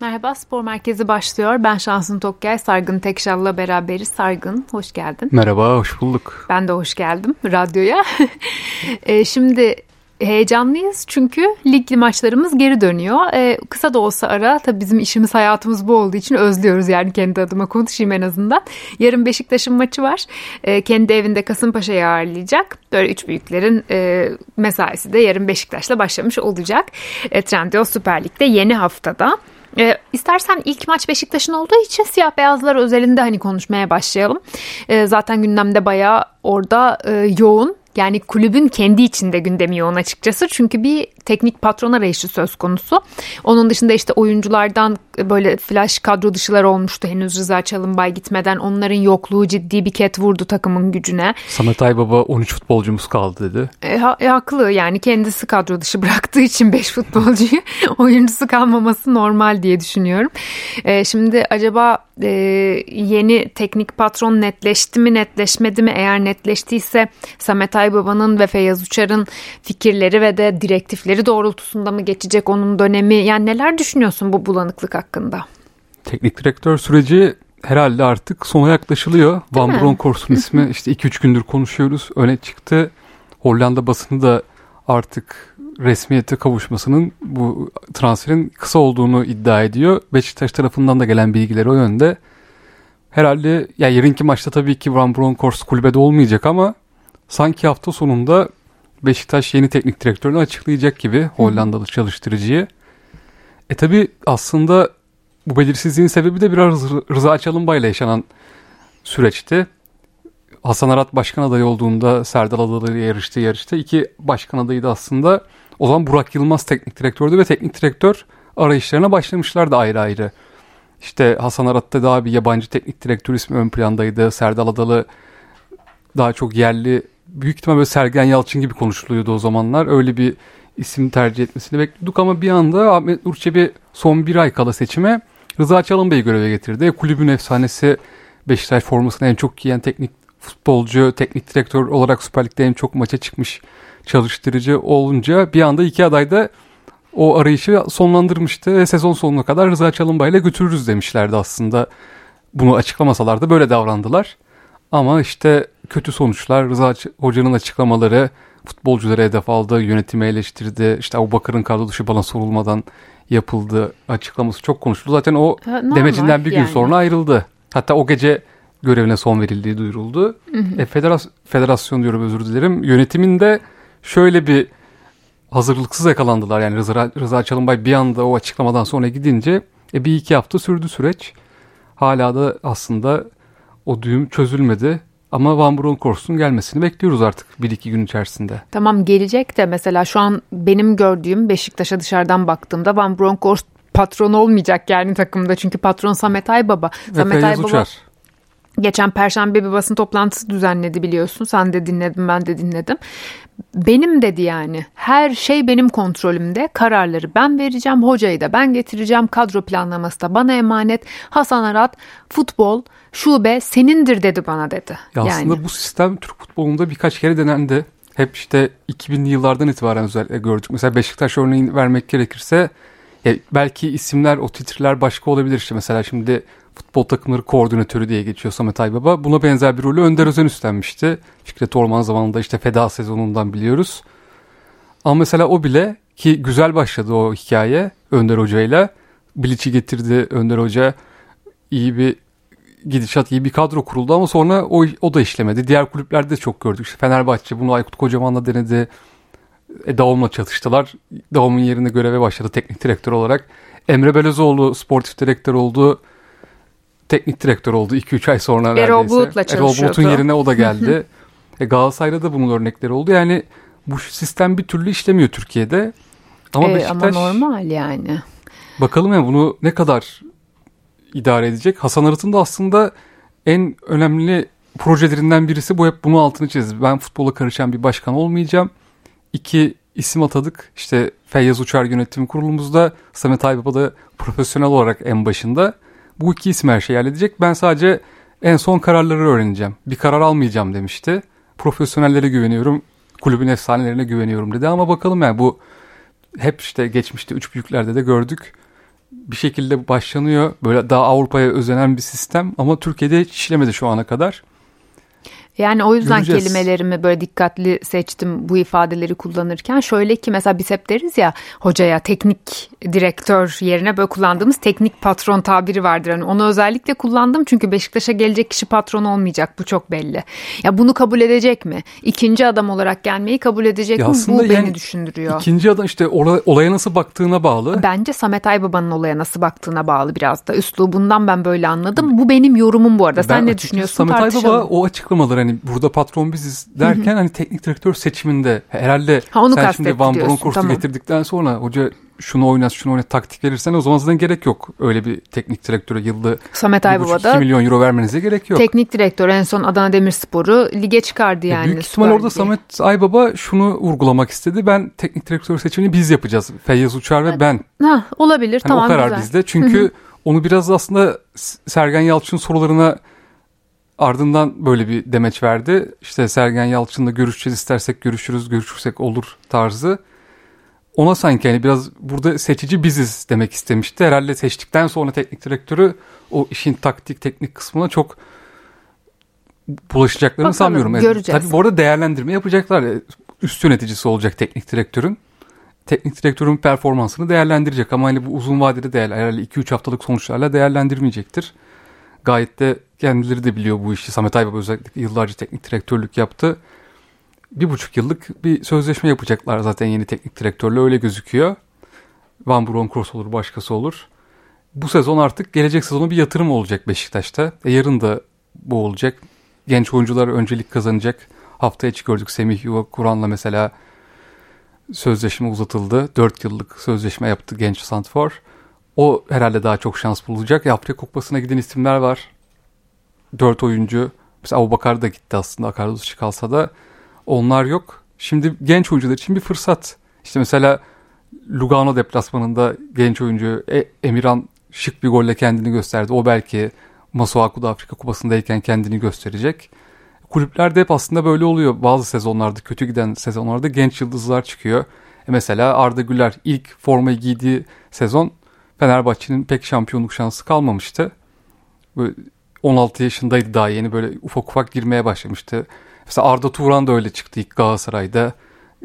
Merhaba, Spor Merkezi başlıyor. Ben Şansun Tokay, Sargın Tekşal'la beraberiz. Sargın, hoş geldin. Merhaba, hoş bulduk. Ben de hoş geldim radyoya. Şimdi heyecanlıyız çünkü ligli maçlarımız geri dönüyor. Kısa da olsa ara, tabii bizim işimiz hayatımız bu olduğu için özlüyoruz, yani kendi adıma konuşayım en azından. Yarın Beşiktaş'ın maçı var. Kendi evinde Kasımpaşa'yı ağırlayacak. Böyle üç büyüklerin mesaisi de yarın Beşiktaş'la başlamış olacak. Trendyol Süper Lig'de yeni haftada. İstersen ilk maç Beşiktaş'ın olduğu için siyah beyazlar özelinde hani konuşmaya başlayalım. Zaten gündemde bayağı orada yoğun. Yani kulübün kendi içinde gündemi yoğun açıkçası. Çünkü bir teknik patron arayışı söz konusu. Onun dışında işte oyunculardan böyle flash kadro dışılar olmuştu. Henüz Rıza Çalımbay gitmeden onların yokluğu ciddi bir ket vurdu takımın gücüne. Samet Aybaba 13 futbolcumuz kaldı dedi. Haklı, yani kendisi kadro dışı bıraktığı için 5 futbolcuyu oyuncusu kalmaması normal diye düşünüyorum. Şimdi acaba yeni teknik patron netleşti mi, netleşmedi mi? Eğer netleştiyse Samet Aybaba'nın ve Feyyaz Uçar'ın fikirleri ve de direktifleri doğrultusunda mı geçecek onun dönemi? Yani neler düşünüyorsun bu bulanıklık hakkında? Teknik direktör süreci herhalde artık sona yaklaşılıyor. Değil Van Bronckhorst'un ismi işte 2-3 gündür konuşuyoruz. Öne çıktı. Hollanda basını da artık resmiyete kavuşmasının, bu transferin kısa olduğunu iddia ediyor. Beşiktaş tarafından da gelen bilgiler o yönde. Herhalde ya yarınki maçta tabii ki Van Bronckhorst kulübede olmayacak ama sanki hafta sonunda Beşiktaş yeni teknik direktörünü açıklayacak gibi, Hollandalı çalıştırıcıyı. Tabii aslında bu belirsizliğin sebebi de biraz Rıza Çalımbay ile yaşanan süreçti. Hasan Arat başkan adayı olduğunda Serdal Adalı'ya yarıştı. İki başkan adayı da aslında. O zaman Burak Yılmaz teknik direktördü ve teknik direktör arayışlarına başlamışlardı ayrı ayrı. İşte Hasan Arat'ta daha bir yabancı teknik direktör ismi ön plandaydı. Serdal Adalı daha çok yerli, büyük ihtimalle Sergen Yalçın gibi konuşuluyordu o zamanlar. Öyle bir isim tercih etmesini bekliyorduk ama bir anda Ahmet Urçebi son bir ay kala seçime Rıza Çalımbay'ı göreve getirdi. Kulübün efsanesi, Beşiktaş formasını en çok giyen teknik futbolcu, teknik direktör olarak Süper Lig'de en çok maça çıkmış çalıştırıcı olunca bir anda iki aday da o arayışı sonlandırmıştı ve sezon sonuna kadar Rıza Çalımbay'la götürürüz demişlerdi aslında. Bunu açıklamasalardı böyle davrandılar. Ama işte kötü sonuçlar, Rıza Hoca'nın açıklamaları futbolculara hedef aldı, yönetimi eleştirdi. İşte Abubakar'ın kadro dışı bana sorulmadan yapıldı açıklaması çok konuşuldu. Zaten o demecinden bir gün sonra ayrıldı. Hatta o gece görevine son verildiği duyuruldu. Federasyon diyorum, özür dilerim. Yönetiminde şöyle bir hazırlıksız yakalandılar. Yani Rıza Çalımbay bir anda o açıklamadan sonra gidince bir iki hafta sürdü süreç. Hala da aslında o düğüm çözülmedi. Ama Van Bronckhorst'un gelmesini bekliyoruz artık 1-2 gün içerisinde. Tamam, gelecek de mesela şu an benim gördüğüm, Beşiktaş'a dışarıdan baktığımda Van Bronckhorst patron olmayacak yani takımda. Çünkü patron Samet Aybaba. Samet Aybaba Uçar. Geçen Perşembe bir basın toplantısı düzenledi, biliyorsun. Sen de dinledin, ben de dinledim. Benim dedi yani. Her şey benim kontrolümde. Kararları ben vereceğim. Hocayı da ben getireceğim. Kadro planlaması da bana emanet. Hasan Arat, futbol, şube senindir dedi bana dedi. Yani. Aslında bu sistem Türk futbolunda birkaç kere denendi. Hep işte 2000'li yıllardan itibaren özellikle gördük. Mesela Beşiktaş örneğini vermek gerekirse belki isimler, o titrler başka olabilir. İşte mesela şimdi futbol takımları koordinatörü diye geçiyor Samet Aybaba. Buna benzer bir rolü Önder Özen üstlenmişti. Fikret Orman zamanında işte feda sezonundan biliyoruz. Ama mesela o bile ki güzel başladı o hikaye Önder Hoca'yla. Bilic'i getirdi Önder Hoca. İyi bir gidişat, iyi bir kadro kuruldu ama sonra o da işlemedi. Diğer kulüplerde çok gördük. İşte Fenerbahçe bunu Aykut Kocaman'la denedi. Daum'la çatıştılar. Daum'un yerine göreve başladı teknik direktör olarak. Emre Belözoğlu sportif direktör oldu. Teknik direktör oldu 2-3 ay sonra neredeyse. Erol Bulut'la çalışıyordu. Erol Bulut'un yerine o da geldi. Galatasaray'da da bunun örnekleri oldu. Yani bu sistem bir türlü işlemiyor Türkiye'de. Ama Beşiktaş... Ama normal yani. Bakalım ya bunu ne kadar idare edecek. Hasan Arat'ın da aslında en önemli projelerinden birisi bu. Hep bunu altını çizdi. Ben futbola karışan bir başkan olmayacağım. 2 isim atadık. İşte Feyyaz Uçar yönetim kurulumuzda. Samet Aybaba da profesyonel olarak en başında. Bu iki isim her şeyi halledecek. Ben sadece en son kararları öğreneceğim. Bir karar almayacağım demişti. Profesyonellere güveniyorum. Kulübün efsanelerine güveniyorum dedi. Ama bakalım yani bu hep işte geçmişte üç büyüklerde de gördük. bir şekilde başlanıyor. Böyle daha Avrupa'ya özenen bir sistem ama Türkiye'de hiç işlemedi şu ana kadar. Yani o yüzden göreceğiz. Kelimelerimi böyle dikkatli seçtim bu ifadeleri kullanırken. Şöyle ki mesela biz hep deriz ya hocaya teknik direktör yerine böyle kullandığımız teknik patron tabiri vardır. Yani onu özellikle kullandım çünkü Beşiktaş'a gelecek kişi patron olmayacak, bu çok belli. Ya bunu kabul edecek mi? İkinci adam olarak gelmeyi kabul edecek mi? Bu yani beni düşündürüyor. İkinci adam işte olaya nasıl baktığına bağlı. Bence Samet Aybaba'nın olaya nasıl baktığına bağlı biraz da. Üslubundan ben böyle anladım. Bu benim yorumum bu arada. Sen ne düşünüyorsun? Samet Aybaba o açıklamaları hani burada patron biziz derken hani teknik direktör seçiminde herhalde sen şimdi Van Bronckhorst'u getirdikten sonra hoca şunu oynat taktik verirsen o zaman zaten gerek yok. Öyle bir teknik direktöre yılda 1,5-2 milyon euro vermenize gerek yok. Teknik direktör en son Adana Demirspor'u lige çıkardı yani. Büyük ihtimal orada Samet Aybaba şunu vurgulamak istedi. Ben teknik direktör seçimini biz yapacağız. Feyyaz Uçar ve ben. Olabilir hani tamam. O karar güzel. Bizde çünkü onu biraz aslında Sergen Yalçın sorularına ardından böyle bir demeç verdi. İşte Sergen Yalçın'la görüşeceğiz, istersek görüşürüz, görüşürsek olur tarzı. Ona sanki hani biraz burada seçici biziz demek istemişti. Herhalde seçtikten sonra teknik direktörü o işin taktik, teknik kısmına çok bulaşacaklarını bakalım, sanmıyorum. Göreceğiz. Tabii bu arada değerlendirme yapacaklar. Üst yöneticisi olacak teknik direktörün. Teknik direktörün performansını değerlendirecek ama hani bu uzun vadede herhalde 2-3 haftalık sonuçlarla değerlendirmeyecektir. Gayet de kendileri de biliyor bu işi. Samet Aybaba özellikle yıllarca teknik direktörlük yaptı. 1,5 yıllık bir sözleşme yapacaklar zaten yeni teknik direktörle, öyle gözüküyor. Van Bronckhorst olur, başkası olur. Bu sezon artık gelecek sezonu bir yatırım olacak Beşiktaş'ta. Yarın da bu olacak. Genç oyuncular öncelik kazanacak. Haftaya çıkıyorduk Semih Yuva Kur'an'la mesela sözleşme uzatıldı. 4 yıllık sözleşme yaptı genç santfor. O herhalde daha çok şans bulacak. Afrika Kupası'na giden isimler var. 4 oyuncu. Mesela Abubakar da gitti aslında. Akardos çıkalsa da onlar yok. Şimdi genç oyuncular için bir fırsat. İşte mesela Lugano deplasmanında genç oyuncu Emirhan şık bir golle kendini gösterdi. O belki Masuaku'da Afrika Kupası'ndayken kendini gösterecek. Kulüplerde hep aslında böyle oluyor. Bazı sezonlarda, kötü giden sezonlarda genç yıldızlar çıkıyor. Mesela Arda Güler ilk formayı giydiği sezon Fenerbahçe'nin pek şampiyonluk şansı kalmamıştı. Böyle 16 yaşındaydı daha yeni, böyle ufak ufak girmeye başlamıştı. Mesela Arda Turan da öyle çıktı ilk Galatasaray'da.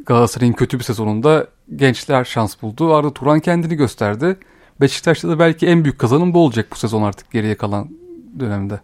Galatasaray'ın kötü bir sezonunda gençler şans buldu. Arda Turan kendini gösterdi. Beşiktaş'ta da belki en büyük kazanım bu olacak bu sezon artık geriye kalan dönemde.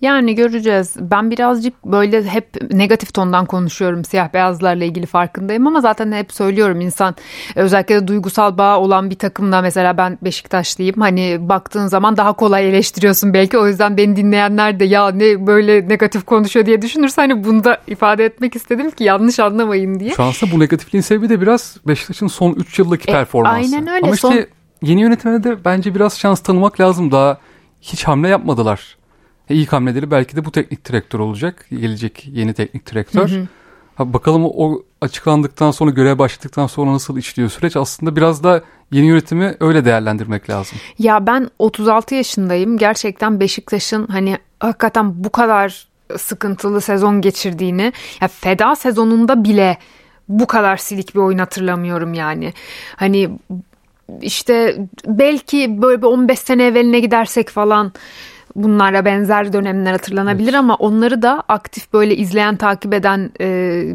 Yani göreceğiz. Ben birazcık böyle hep negatif tondan konuşuyorum siyah beyazlarla ilgili, farkındayım ama zaten hep söylüyorum, insan özellikle de duygusal bağ olan bir takımla, mesela ben Beşiktaşlıyım, hani baktığın zaman daha kolay eleştiriyorsun belki, o yüzden beni dinleyenler de ya ne böyle negatif konuşuyor diye düşünürse hani bunu da ifade etmek istedim ki yanlış anlamayın diye. Şu an bu negatifliğin sebebi de biraz Beşiktaş'ın son 3 yıldaki performansı. Aynen öyle. Ama işte yeni yönetmene de bence biraz şans tanımak lazım, daha hiç hamle yapmadılar. İlk hamleleri belki de bu teknik direktör olacak. Gelecek yeni teknik direktör. Bakalım o açıklandıktan sonra, göreve başladıktan sonra nasıl işliyor süreç. Aslında biraz da yeni yönetimi öyle değerlendirmek lazım. Ya ben 36 yaşındayım. Gerçekten Beşiktaş'ın hani hakikaten bu kadar sıkıntılı sezon geçirdiğini, ya feda sezonunda bile bu kadar silik bir oyun hatırlamıyorum yani. Hani işte belki böyle bir 15 sene evveline gidersek falan bunlara benzer dönemler hatırlanabilir, evet. Ama onları da aktif böyle izleyen, takip eden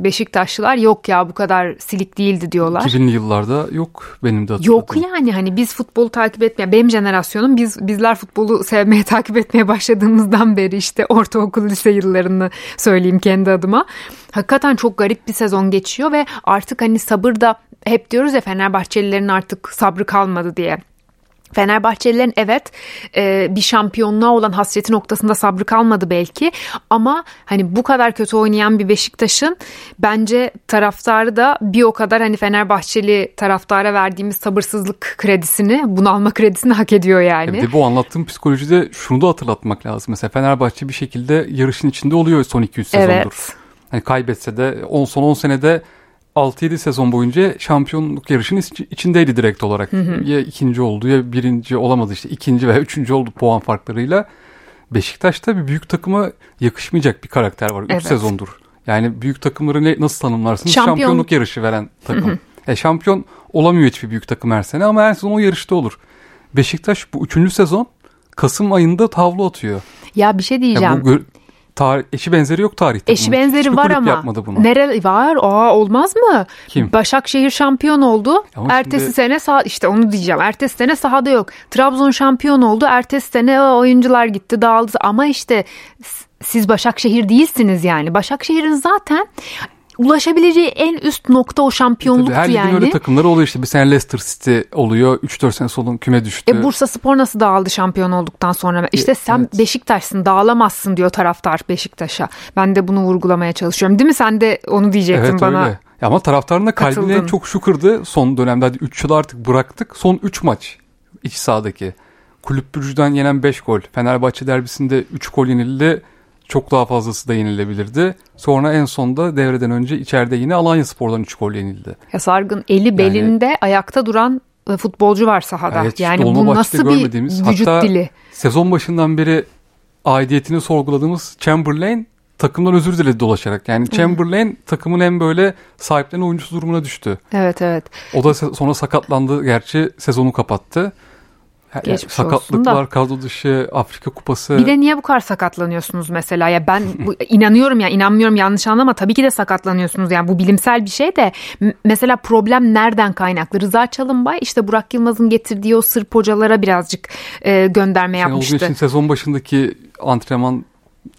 Beşiktaşlılar yok ya bu kadar silik değildi diyorlar. 2000'li yıllarda yok benim de hatırladığım. Yok yani hani biz futbolu takip etmeye, benim jenerasyonum bizler futbolu sevmeye, takip etmeye başladığımızdan beri işte ortaokul, lise yıllarını söyleyeyim kendi adıma. Hakikaten çok garip bir sezon geçiyor ve artık hani sabır da, hep diyoruz ya Fenerbahçelilerin artık sabrı kalmadı diye. Fenerbahçelilerin evet bir şampiyonluğa olan hasreti noktasında sabrı kalmadı belki ama hani bu kadar kötü oynayan bir Beşiktaş'ın bence taraftarı da bir o kadar hani Fenerbahçeli taraftara verdiğimiz sabırsızlık kredisini, bunalma kredisini hak ediyor yani. Evet, bu anlattığım psikolojide şunu da hatırlatmak lazım. Mesela Fenerbahçe bir şekilde yarışın içinde oluyor son 2-3 sezondur. Evet. Hani kaybetse de son 10 senede 6-7 sezon boyunca şampiyonluk yarışının içindeydi direkt olarak. Ya ikinci oldu ya birinci olamadı, işte ikinci veya üçüncü oldu puan farklarıyla. Beşiktaş'ta bir büyük takıma yakışmayacak bir karakter var. 3 sezondur. Yani büyük takımları nasıl tanımlarsınız? Şampiyonluk yarışı veren takım. Şampiyon olamıyor hiçbir büyük takım her sene ama her sezon o yarışta olur. Beşiktaş bu 3. sezon Kasım ayında tavla atıyor. Ya bir şey diyeceğim. Yani eşi benzeri yok tarihte. Eşi bunun. Benzeri hiçbir var ama. Nere var? Aa, olmaz mı? Kim? Başakşehir şampiyon oldu. Ama ertesi sene işte onu diyeceğim. Ertesi sene sahada yok. Trabzon şampiyon oldu. Ertesi sene oyuncular gitti, dağıldı. Ama işte siz Başakşehir değilsiniz yani. Başakşehir'in zaten ulaşabileceği en üst nokta o şampiyonluktu yani. Her gün öyle takımları oluyor işte. Bir sene Leicester City oluyor. 3-4 sene sonra küme düştü. Bursaspor nasıl dağıldı şampiyon olduktan sonra? İşte sen evet. Beşiktaş'sın, dağılamazsın diyor taraftar Beşiktaş'a. Ben de bunu vurgulamaya çalışıyorum. Değil mi? Sen de onu diyecektin evet, bana. Öyle. Ama taraftarın da kalbine en çok şu kırdı son dönemde. Hadi 3 yıl artık bıraktık. Son 3 maç iç sahadaki. Kulüp Brugge'den yenen 5 gol. Fenerbahçe derbisinde 3 gol yenildi. Çok daha fazlası da yenilebilirdi. Sonra en sonda devreden önce içeride yine Alanyaspor'dan 3 gol yenildi. Ya Sargın eli belinde yani, ayakta duran futbolcu var sahada. Evet, yani bu nasıl bir vücut hatta dili? Sezon başından beri aidiyetini sorguladığımız Chamberlain takımdan özür diledi dolaşarak. Yani Chamberlain takımın en böyle sahiplenen oyuncusu durumuna düştü. Evet evet. O da sonra sakatlandı. Gerçi sezonu kapattı. Geçmiş sakatlıklar, kadro dışı, Afrika Kupası. Bir de niye bu kadar sakatlanıyorsunuz mesela? Ya ben inanıyorum ya, inanmıyorum yanlış anlama, tabii ki de sakatlanıyorsunuz. Yani bu bilimsel bir şey de mesela problem nereden kaynaklı? Rıza Çalımbay işte Burak Yılmaz'ın getirdiği o Sırp hocalara birazcık gönderme yapmıştı. Olduğu için sezon başındaki antrenman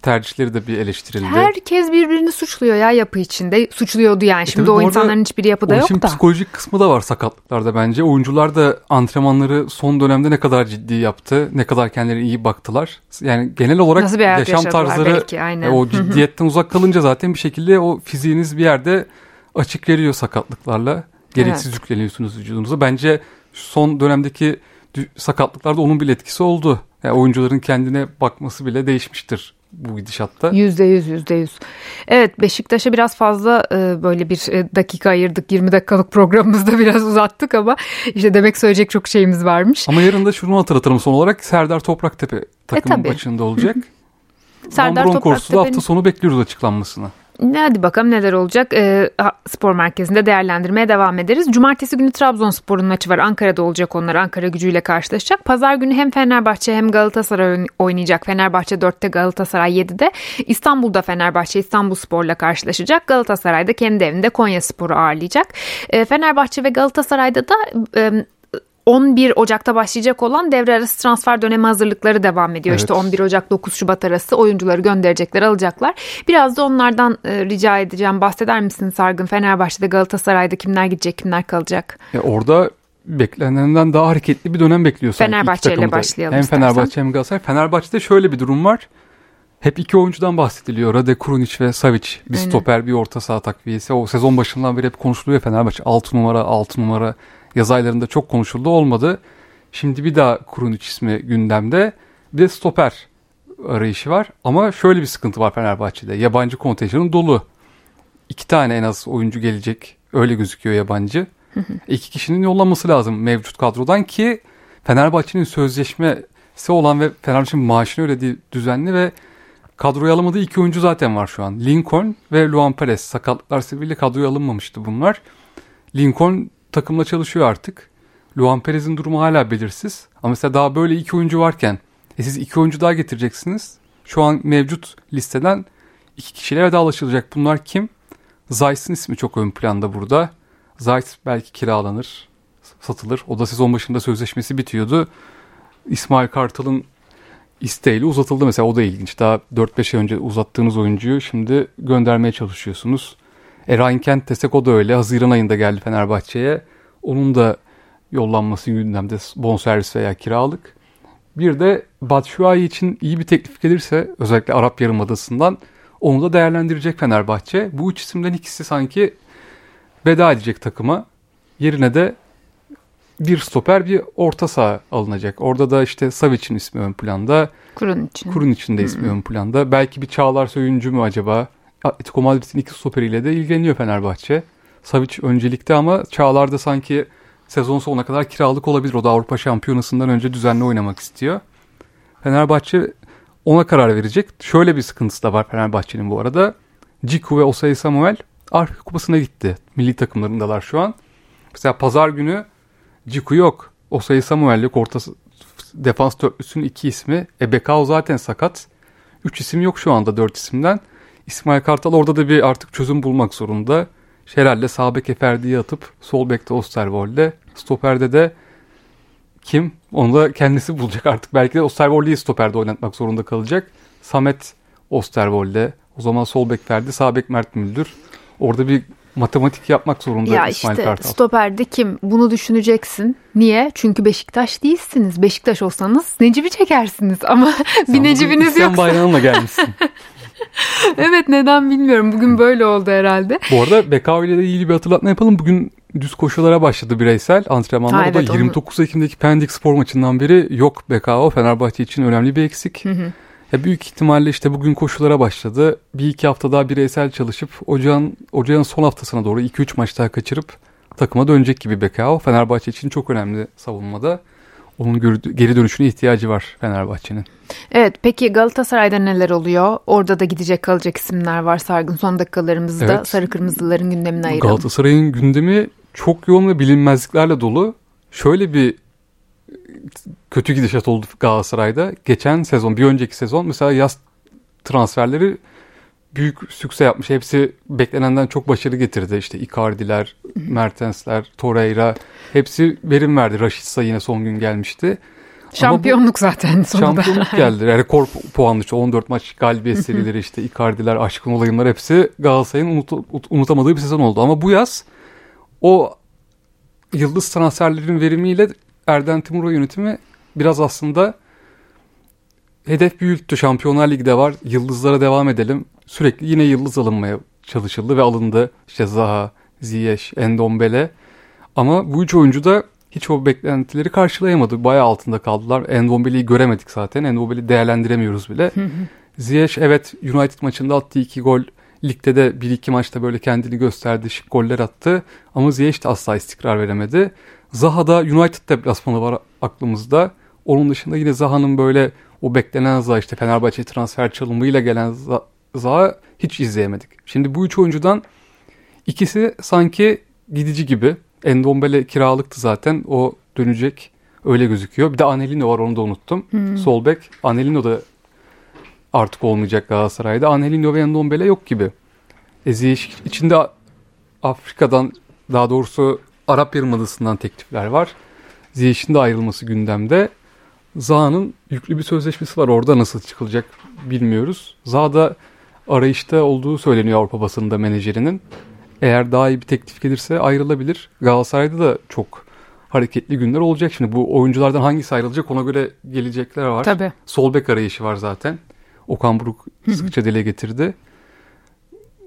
tercihleri de bir eleştirildi. Herkes birbirini suçluyor ya yapı içinde. Suçluyordu yani. Şimdi o insanların hiçbiri yapıda yok da. O işin psikolojik kısmı da var sakatlıklarda bence. Oyuncular da antrenmanları son dönemde ne kadar ciddi yaptı, ne kadar kendilerine iyi baktılar. Yani genel olarak yaşam tarzları belki, o ciddiyetten uzak kalınca zaten bir şekilde o fiziğiniz bir yerde açık veriyor sakatlıklarla. Gereksiz yükleniyorsunuz vücudunuza. Bence son dönemdeki sakatlıklarda onun bile etkisi oldu. Yani oyuncuların kendine bakması bile değişmiştir bu gidişatta. %100. Evet, Beşiktaş'a biraz fazla böyle bir dakika ayırdık. 20 dakikalık programımızda biraz uzattık ama işte demek söyleyecek çok şeyimiz varmış. Ama yarın da şunu hatırlatalım son olarak. Serdar Topraktepe takımın maçında olacak. Van Bronckhorst'u hafta sonu bekliyoruz açıklanmasını. Hadi bakalım neler olacak. Spor merkezinde değerlendirmeye devam ederiz. Cumartesi günü Trabzonspor'un maçı var. Ankara'da olacak onlar. Ankara gücüyle karşılaşacak. Pazar günü hem Fenerbahçe hem Galatasaray oynayacak. Fenerbahçe 4'te, Galatasaray 7'de. İstanbul'da Fenerbahçe İstanbulspor'la karşılaşacak. Galatasaray da kendi evinde Konyaspor'u ağırlayacak. Fenerbahçe ve Galatasaray'da da 11 Ocak'ta başlayacak olan devre arası transfer dönemi hazırlıkları devam ediyor. Evet. İşte 11 Ocak 9 Şubat arası oyuncuları gönderecekler, alacaklar. Biraz da onlardan rica edeceğim. Bahseder misin Sargın? Fenerbahçe'de, Galatasaray'da kimler gidecek, kimler kalacak? Ya orada beklenenden daha hareketli bir dönem bekliyor sanki. Fenerbahçe ile başlayalım hem istersen. Fenerbahçe hem Galatasaray. Fenerbahçe'de şöyle bir durum var. Hep iki oyuncudan bahsediliyor. Rade Krunić ve Savić. Bir stoper, bir orta saha takviyesi. O sezon başından beri hep konuşuluyor Fenerbahçe. 6 numara. Yaz aylarında çok konuşuldu, olmadı. Şimdi bir daha Krunić ismi gündemde. Bir de stoper arayışı var. Ama şöyle bir sıkıntı var Fenerbahçe'de. Yabancı kontenjanı dolu. 2 tane en az oyuncu gelecek. Öyle gözüküyor yabancı. 2 kişinin yollanması lazım mevcut kadrodan ki Fenerbahçe'nin sözleşmesi olan ve Fenerbahçe'nin maaşını ödediği düzenli ve kadroya alamadığı 2 oyuncu zaten var şu an. Lincoln ve Luan Perez. Sakatlıklar sebebiyle kadroya alınmamıştı bunlar. Lincoln takımla çalışıyor artık. Luan Perez'in durumu hala belirsiz. Ama mesela daha böyle 2 oyuncu varken siz 2 oyuncu daha getireceksiniz. Şu an mevcut listeden 2 kişiyle vedalaşılacak. Bunlar kim? Ziyech'in ismi çok ön planda burada. Ziyech belki kiralanır, satılır. O da sezon başında sözleşmesi bitiyordu. İsmail Kartal'ın isteğiyle uzatıldı mesela. O da ilginç. Daha 4-5 ay önce uzattığınız oyuncuyu şimdi göndermeye çalışıyorsunuz. Ryan Kent desek o da öyle. Haziran ayında geldi Fenerbahçe'ye. Onun da yollanması gündemde, bonservis veya kiralık. Bir de Batshuayi için iyi bir teklif gelirse özellikle Arap Yarımadası'ndan onu da değerlendirecek Fenerbahçe. Bu 3 isimden ikisi sanki veda edecek takıma. Yerine de bir stoper, bir orta saha alınacak. Orada da işte Savic'in ismi ön planda. Krunić'in de ismi ön planda. Belki bir Çağlar Söyüncü mü acaba? Atletico Madrid'in 2 stoperiyle de ilgileniyor Fenerbahçe. Savić öncelikte ama Çağlar'da sanki sezon sonuna kadar kiralık olabilir. O da Avrupa Şampiyonası'ndan önce düzenli oynamak istiyor. Fenerbahçe ona karar verecek. Şöyle bir sıkıntısı da var Fenerbahçe'nin bu arada. Djiku ve Osayi-Samuel Afrika Kupası'na gitti. Milli takımlarındalar şu an. Mesela pazar günü Djiku yok. Osayi-Samuel yok. Orta defans dörtlüsünün iki ismi. Becão zaten sakat. 3 isim yok şu anda 4 isimden. İsmail Kartal orada da bir artık çözüm bulmak zorunda. Herhalde sağ beke Ferdi'yi atıp sol bekte Osterwold'le, stoperde de kim? Onu da kendisi bulacak artık. Belki de Osterwold'i stoperde oynatmak zorunda kalacak. Samet Osterwold'le. O zaman sol bek Ferdi, sağ bek Mert Müldür. Orada bir matematik yapmak zorunda ya İsmail Kartal. Ya işte stoperde kim? Bunu düşüneceksin. Niye? Çünkü Beşiktaş değilsiniz. Beşiktaş olsanız Necip'i çekersiniz ama bir Necip'iniz yoksa. Sen bayrağınla gelmişsin. Evet, neden bilmiyorum. Bugün böyle oldu herhalde. Bu arada Becão ile de ilgili bir hatırlatma yapalım. Bugün düz koşulara başladı bireysel antrenmanlar. Evet, o da 29 Ekim'deki Pendik Spor maçından beri yok Becão. Fenerbahçe için önemli bir eksik. Hı. Ya büyük ihtimalle işte bugün koşulara başladı. Bir iki hafta daha bireysel çalışıp ocağın son haftasına doğru 2-3 maç daha kaçırıp takıma dönecek gibi Becão. Fenerbahçe için çok önemli savunmada. Onun geri dönüşüne ihtiyacı var Fenerbahçe'nin. Evet, peki Galatasaray'da neler oluyor? Orada da gidecek kalacak isimler var Sargın. Son dakikalarımızda evet, sarı kırmızıların gündemine ayıralım. Galatasaray'ın gündemi çok yoğun ve bilinmezliklerle dolu. Şöyle bir kötü gidişat oldu Galatasaray'da. Geçen sezon, bir önceki sezon mesela yaz transferleri büyük sükse yapmış. Hepsi beklenenden çok başarı getirdi. İşte Icardi'ler, Mertens'ler, Torreira hepsi verim verdi. Rashica yine son gün gelmişti. Şampiyonluk zaten sonunda. Şampiyonluk geldi. Yani rekor puanlı. 14 maç galibiyet serileri, işte Icardi'ler, aşkın olayımlar hepsi Galatasaray'ın unutamadığı bir sezon oldu. Ama bu yaz o yıldız transferlerin verimiyle Erden Timur'a yönetimi biraz aslında hedef büyüttü. Şampiyonlar Ligi'de var. Yıldızlara devam edelim. Sürekli yine yıldız alınmaya çalışıldı ve alındı. İşte Zaha, Ziyech, Ndombele. Ama bu üç oyuncu da hiç o beklentileri karşılayamadı. Bayağı altında kaldılar. Ndombele'yi göremedik zaten. Ndombele'yi değerlendiremiyoruz bile. Ziyech evet United maçında attığı 2 gol. Ligde de 1-2 maçta böyle kendini gösterdi. Şık goller attı. Ama Ziyech de asla istikrar veremedi. Zaha'da United deplasmanı var aklımızda. Onun dışında yine Zaha'nın böyle o beklenen Zaha, işte Fenerbahçe transfer çalımıyla gelen Zaha hiç izleyemedik. Şimdi bu üç oyuncudan ikisi sanki gidici gibi. Ndombele kiralıktı zaten. O dönecek. Öyle gözüküyor. Bir de Annelino var, onu da unuttum. Sol bek. Annelino da artık olmayacak Galatasaray'da. Annelino ve Ndombele yok gibi. Ziyech içinde Afrika'dan, daha doğrusu Arap Yarımadası'ndan teklifler var. Ziyech'in de ayrılması gündemde. Zaha'nın yüklü bir sözleşmesi var. Orada nasıl çıkılacak bilmiyoruz. Zaha da arayışta olduğu söyleniyor Avrupa basınında menajerinin. Eğer daha iyi bir teklif gelirse ayrılabilir. Galatasaray'da da çok hareketli günler olacak. Şimdi bu oyunculardan hangisi ayrılacak, ona göre gelecekler var. Tabii. Sol bek arayışı var zaten. Okan Buruk sıkça dile getirdi.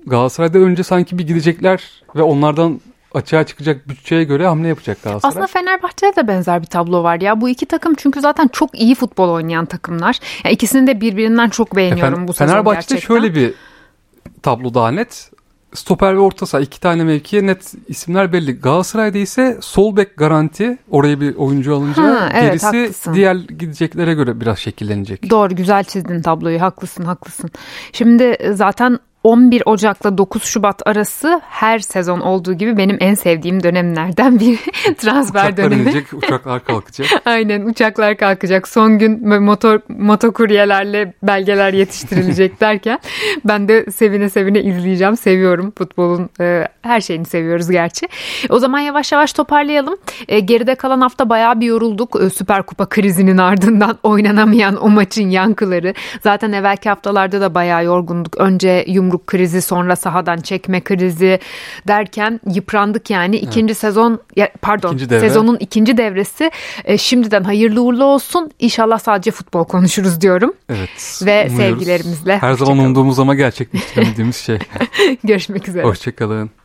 Galatasaray'da önce sanki bir gidecekler ve onlardan açığa çıkacak bütçeye göre hamle yapacak Galatasaray. Aslında Fenerbahçe'de de benzer bir tablo var ya. Bu iki takım çünkü zaten çok iyi futbol oynayan takımlar. Yani ikisini de birbirinden çok beğeniyorum bu sezon gerçekten. Fenerbahçe'de şöyle bir tablo daha net. Stoper ve orta saha, iki tane mevkiye net isimler belli. Galatasaray'da ise sol bek garanti. Oraya bir oyuncu alınca evet, gerisi haklısın. Diğer gideceklere göre biraz şekillenecek. Doğru, güzel çizdin tabloyu. Haklısın. Şimdi zaten 11 Ocak'la 9 Şubat arası her sezon olduğu gibi benim en sevdiğim dönemilerden biri transfer uçaklar dönemi. Uçaklar inecek, uçaklar kalkacak. Aynen, uçaklar kalkacak. Son gün motokuryelerle belgeler yetiştirilecek derken ben de sevine izleyeceğim. Seviyorum futbolun her şeyini seviyoruz gerçi. O zaman yavaş yavaş toparlayalım. Geride kalan hafta bayağı bir yorulduk. Süper Kupa krizinin ardından oynanamayan o maçın yankıları. Zaten evvelki haftalarda da bayağı yorgunduk. Önce yumruk krizi, sonra sahadan çekme krizi derken yıprandık yani. Sezonun ikinci devresi şimdiden hayırlı uğurlu olsun. İnşallah sadece futbol konuşuruz diyorum. Evet. Ve umuyoruz. Sevgilerimizle. Her zaman umduğumuz ama gerçekleştiremediğimiz şey. Görüşmek üzere. Hoşçakalın.